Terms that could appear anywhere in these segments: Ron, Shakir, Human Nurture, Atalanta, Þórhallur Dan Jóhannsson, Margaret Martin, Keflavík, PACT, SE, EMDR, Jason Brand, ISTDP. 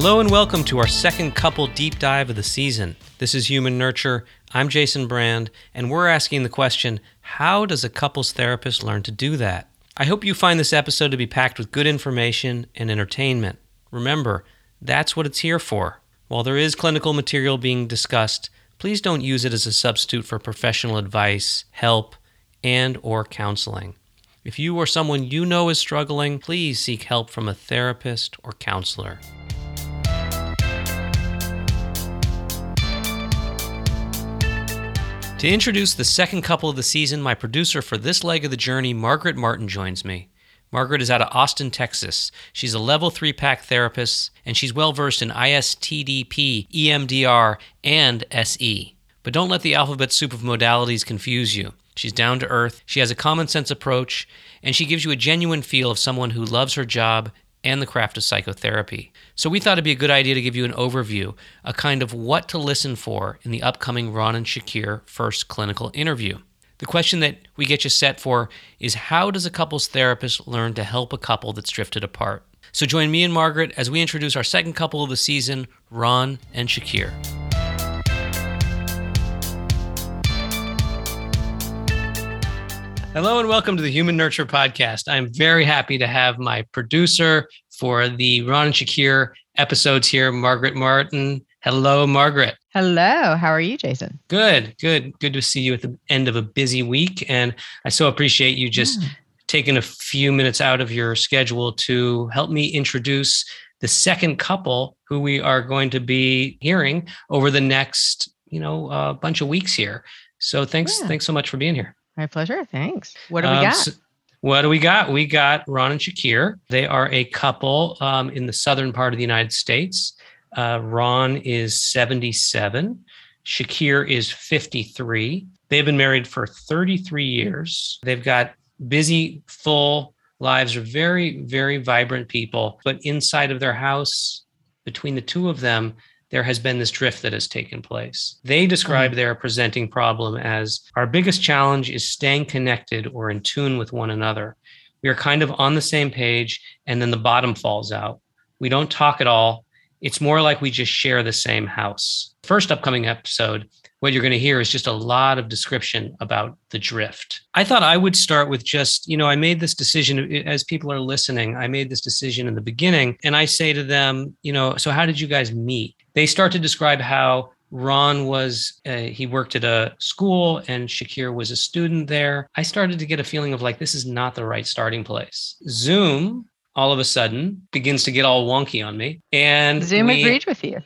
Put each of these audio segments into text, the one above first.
Hello and welcome to our second couple deep dive of the season. This is Human Nurture. I'm Jason Brand, and we're asking the question, how does a couples therapist learn to do that? I hope you find this episode to be packed with good information and entertainment. Remember, that's what it's here for. While there is clinical material being discussed, please don't use it as a substitute for professional advice, help, and/or counseling. If you or someone you know is struggling, please seek help from a therapist or counselor. To introduce the second couple of the season, my producer for this leg of the journey, Margaret Martin, joins me. Margaret is out of Austin, Texas. She's a level 3 PACT therapist, and she's well-versed in ISTDP, EMDR, and SE. But don't let the alphabet soup of modalities confuse you. She's down to earth, she has a common-sense approach, and she gives you a genuine feel of someone who loves her job and the craft of psychotherapy. So we thought it'd be a good idea to give you an overview, a kind of what to listen for in the upcoming Ron and Shakir first clinical interview. The question that we get you set for is, how does a couples therapist learn to help a couple that's drifted apart? So join me and Margaret as we introduce our second couple of the season, Ron and Shakir. Hello and welcome to the Human Nurture Podcast. I'm very happy to have my producer for the Ron and Shakir episodes here, Margaret Martin. Hello, Margaret. Hello. How are you, Jason? Good. Good to see you at the end of a busy week. And I so appreciate you just taking a few minutes out of your schedule to help me introduce the second couple who we are going to be hearing over the next, bunch of weeks here. So thanks so much for being here. My pleasure. Thanks. What do we got? What do we got? We got Ron and Shakir. They are a couple in the southern part of the United States. Ron is 77. Shakir is 53. They've been married for 33 years. They've got busy, full lives. Are very, very vibrant people. But inside of their house, between the two of them, there has been this drift that has taken place. They describe their presenting problem as, our biggest challenge is staying connected or in tune with one another. We are kind of on the same page, and then the bottom falls out. We don't talk at all. It's more like we just share the same house. First upcoming episode, what you're going to hear is just a lot of description about the drift. I thought I would start with just, I made this decision as people are listening. I made this decision in the beginning, and I say to them, so how did you guys meet? They start to describe how Ron was, he worked at a school and Shakir was a student there. I started to get a feeling of like, this is not the right starting place. Zoom all of a sudden begins to get all wonky on me. And Zoom agreed with you.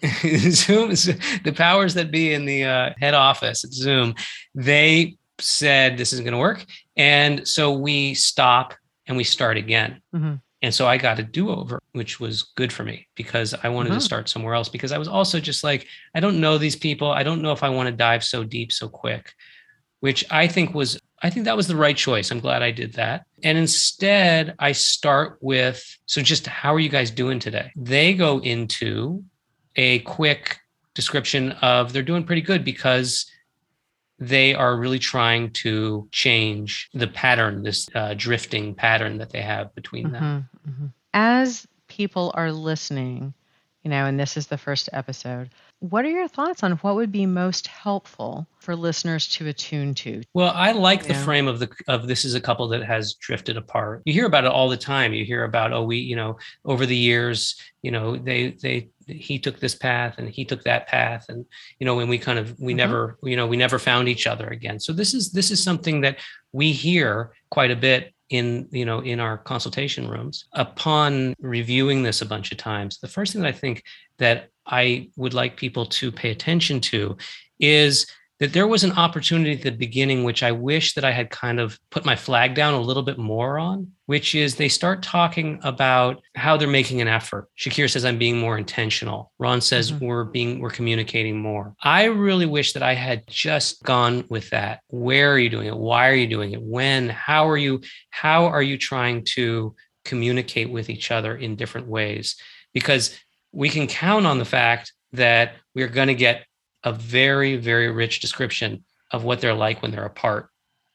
Zoom, the powers that be in the head office at Zoom, they said, this isn't going to work. And so we stop and we start again. Mm-hmm. And so I got a do-over, which was good for me because I wanted to start somewhere else, because I was also just like, I don't know these people. I don't know if I want to dive so deep so quick, which I think that was the right choice. I'm glad I did that. And instead I start with, so just how are you guys doing today? They go into a quick description of they're doing pretty good because they are really trying to change the pattern, this drifting pattern that they have between them. Mm-hmm. As people are listening, and this is the first episode, what are your thoughts on what would be most helpful for listeners to attune to? Well, I like the frame of this is a couple that has drifted apart. You hear about it all the time. You hear about, over the years, he took this path and he took that path. And, when we never found each other again. So this is something that we hear quite a bit in our consultation rooms. Upon reviewing this a bunch of times, the first thing that I think that I would like people to pay attention to is that there was an opportunity at the beginning, which I wish that I had kind of put my flag down a little bit more on, which is they start talking about how they're making an effort. Shakir says, I'm being more intentional. Ron says, we're communicating more. I really wish that I had just gone with that. Where are you doing it? Why are you doing it? When? How are you trying to communicate with each other in different ways? Because we can count on the fact that we're going to get a very, very rich description of what they're like when they're apart,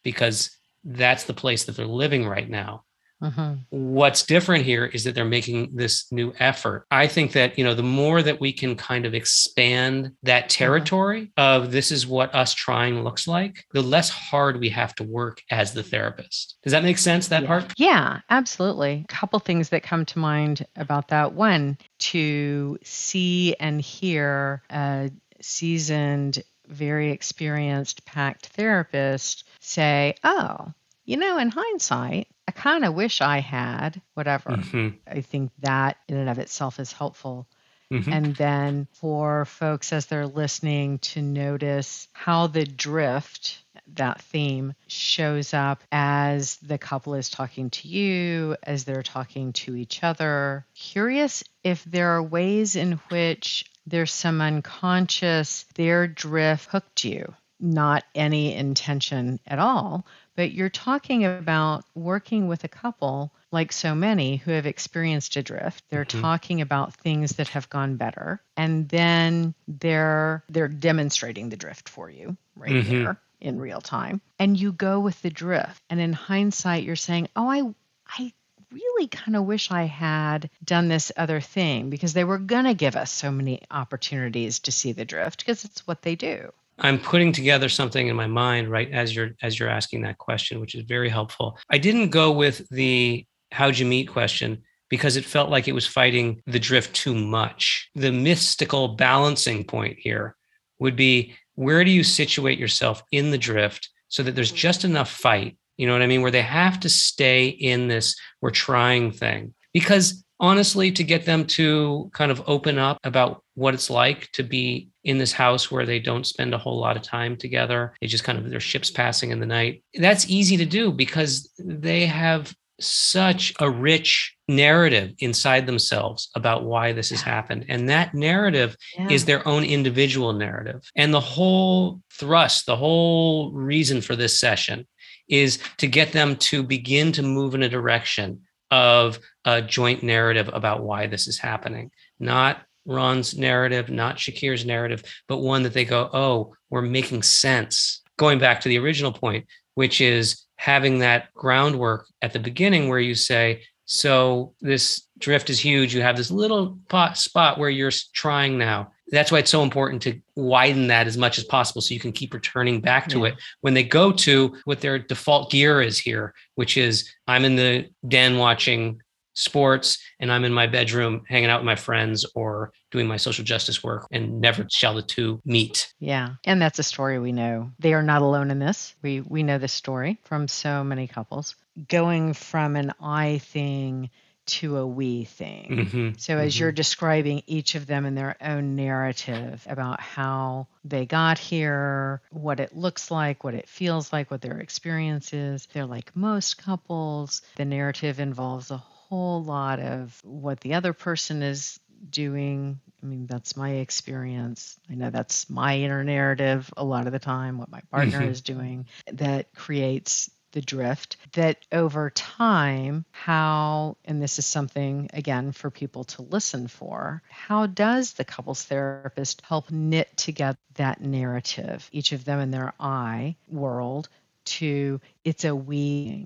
because that's the place that they're living right now. Mm-hmm. What's different here is that they're making this new effort. I think that, you know, the more that we can kind of expand that territory of this is what us trying looks like, the less hard we have to work as the therapist. Does that make sense, that part? Yeah, absolutely. A couple things that come to mind about that. One, to see and hear a seasoned, very experienced PACT therapist say, oh, you know, in hindsight, I kind of wish I had whatever. Mm-hmm. I think that in and of itself is helpful. Mm-hmm. And then for folks as they're listening to notice how the drift, that theme, shows up as the couple is talking to you, as they're talking to each other. Curious if there are ways in which there's some unconscious, their drift hooked you, not any intention at all. But you're talking about working with a couple, like so many, who have experienced a drift. They're talking about things that have gone better, and then they're demonstrating the drift for you right there in real time. And you go with the drift. And in hindsight, you're saying, oh, I really kind of wish I had done this other thing, because they were going to give us so many opportunities to see the drift, because it's what they do. I'm putting together something in my mind, right, as you're asking that question, which is very helpful. I didn't go with the how'd you meet question because it felt like it was fighting the drift too much. The mystical balancing point here would be, where do you situate yourself in the drift so that there's just enough fight, you know what I mean, where they have to stay in this we're trying thing? Because honestly, to get them to kind of open up about what it's like to be in this house where they don't spend a whole lot of time together, they just kind of, their ships passing in the night. That's easy to do because they have such a rich narrative inside themselves about why this has happened. And that narrative is their own individual narrative. And the whole thrust, the whole reason for this session is to get them to begin to move in a direction of a joint narrative about why this is happening. Not Ron's narrative, not Shakir's narrative, but one that they go, oh, we're making sense. Going back to the original point, which is having that groundwork at the beginning where you say, so this drift is huge. You have this little spot where you're trying now. That's why it's so important to widen that as much as possible so you can keep returning back to it when they go to what their default gear is here, which is I'm in the den watching sports and I'm in my bedroom hanging out with my friends or doing my social justice work, and never shall the two meet. Yeah. And that's a story we know. They are not alone in this. We know this story from so many couples. Going from an I thing to a we thing. Mm-hmm. So as you're describing each of them in their own narrative about how they got here, what it looks like, what it feels like, what their experience is, they're like most couples. The narrative involves a whole lot of what the other person is doing. I mean, that's my experience. I know that's my inner narrative a lot of the time, what my partner is doing, that creates the drift. That over time, how, and this is something again for people to listen for, how does the couples therapist help knit together that narrative, each of them in their I world, to it's a we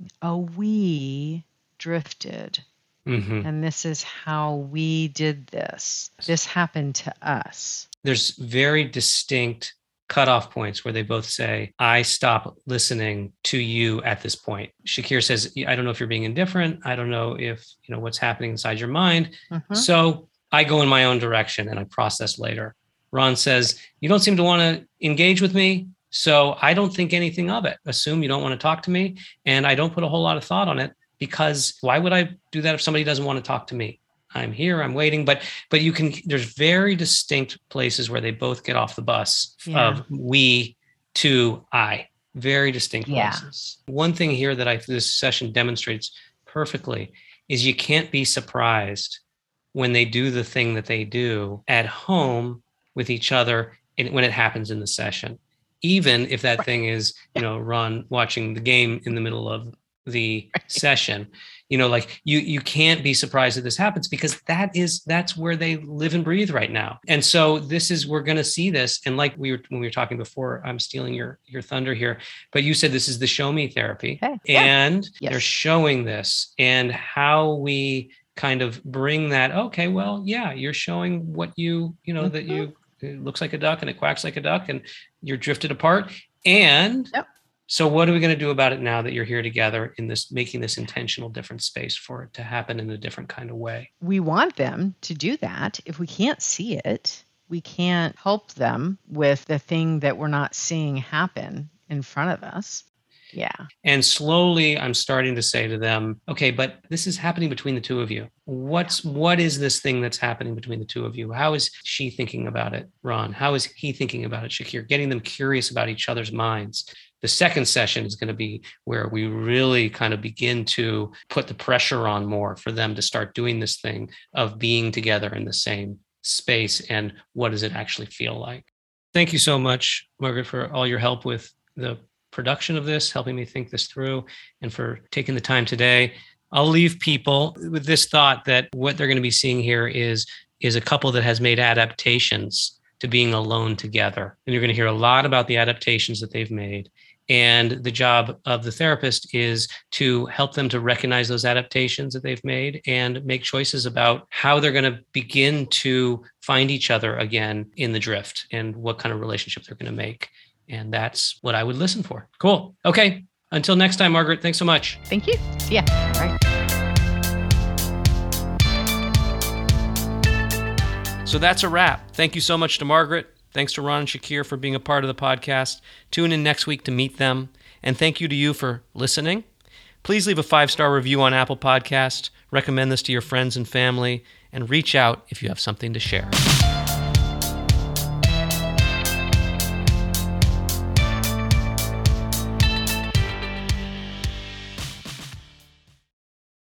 drifted. Mm-hmm. And this is how we did this. This happened to us. There's very distinct cutoff points where they both say, I stop listening to you at this point. Shakir says, I don't know if you're being indifferent. I don't know if, you know, what's happening inside your mind. Mm-hmm. So I go in my own direction and I process later. Ron says, you don't seem to want to engage with me. So I don't think anything of it. Assume you don't want to talk to me. And I don't put a whole lot of thought on it because why would I do that if somebody doesn't want to talk to me? I'm here, I'm waiting, but you can, there's very distinct places where they both get off the bus of we to I, very distinct places. One thing here that this session demonstrates perfectly is you can't be surprised when they do the thing that they do at home with each other and when it happens in the session, even if that thing is, you know, Ron watching the game in the middle of the session. You know, like you can't be surprised that this happens, because that's where they live and breathe right now. And so we're going to see this. And like when we were talking before, I'm stealing your thunder here, but you said this is the show me therapy. Okay. And yes, they're showing this, and how we kind of bring that. Okay, well, yeah, you're showing what you know, mm-hmm. that it looks like a duck and it quacks like a duck and you're drifted apart. And yep. So what are we going to do about it now that you're here together in this, making this intentional different space for it to happen in a different kind of way? We want them to do that. If we can't see it, we can't help them with the thing that we're not seeing happen in front of us. Yeah. And slowly I'm starting to say to them, okay, but this is happening between the two of you. What is this thing that's happening between the two of you? How is she thinking about it, Ron? How is he thinking about it, Shakir? Getting them curious about each other's minds. The second session is going to be where we really kind of begin to put the pressure on more for them to start doing this thing of being together in the same space, and what does it actually feel like. Thank you so much, Margaret, for all your help with the production of this, helping me think this through, and for taking the time today. I'll leave people with this thought that what they're going to be seeing here is a couple that has made adaptations to being alone together. And you're going to hear a lot about the adaptations that they've made. And the job of the therapist is to help them to recognize those adaptations that they've made and make choices about how they're going to begin to find each other again in the drift, and what kind of relationship they're going to make. And that's what I would listen for. Cool. Okay. Until next time, Margaret, thanks so much. Thank you. Yeah. All right. So that's a wrap. Thank you so much to Margaret. Thanks to Ron and Shakir for being a part of the podcast. Tune in next week to meet them. And thank you to you for listening. Please leave a 5-star review on Apple Podcasts. Recommend this to your friends and family. And reach out if you have something to share.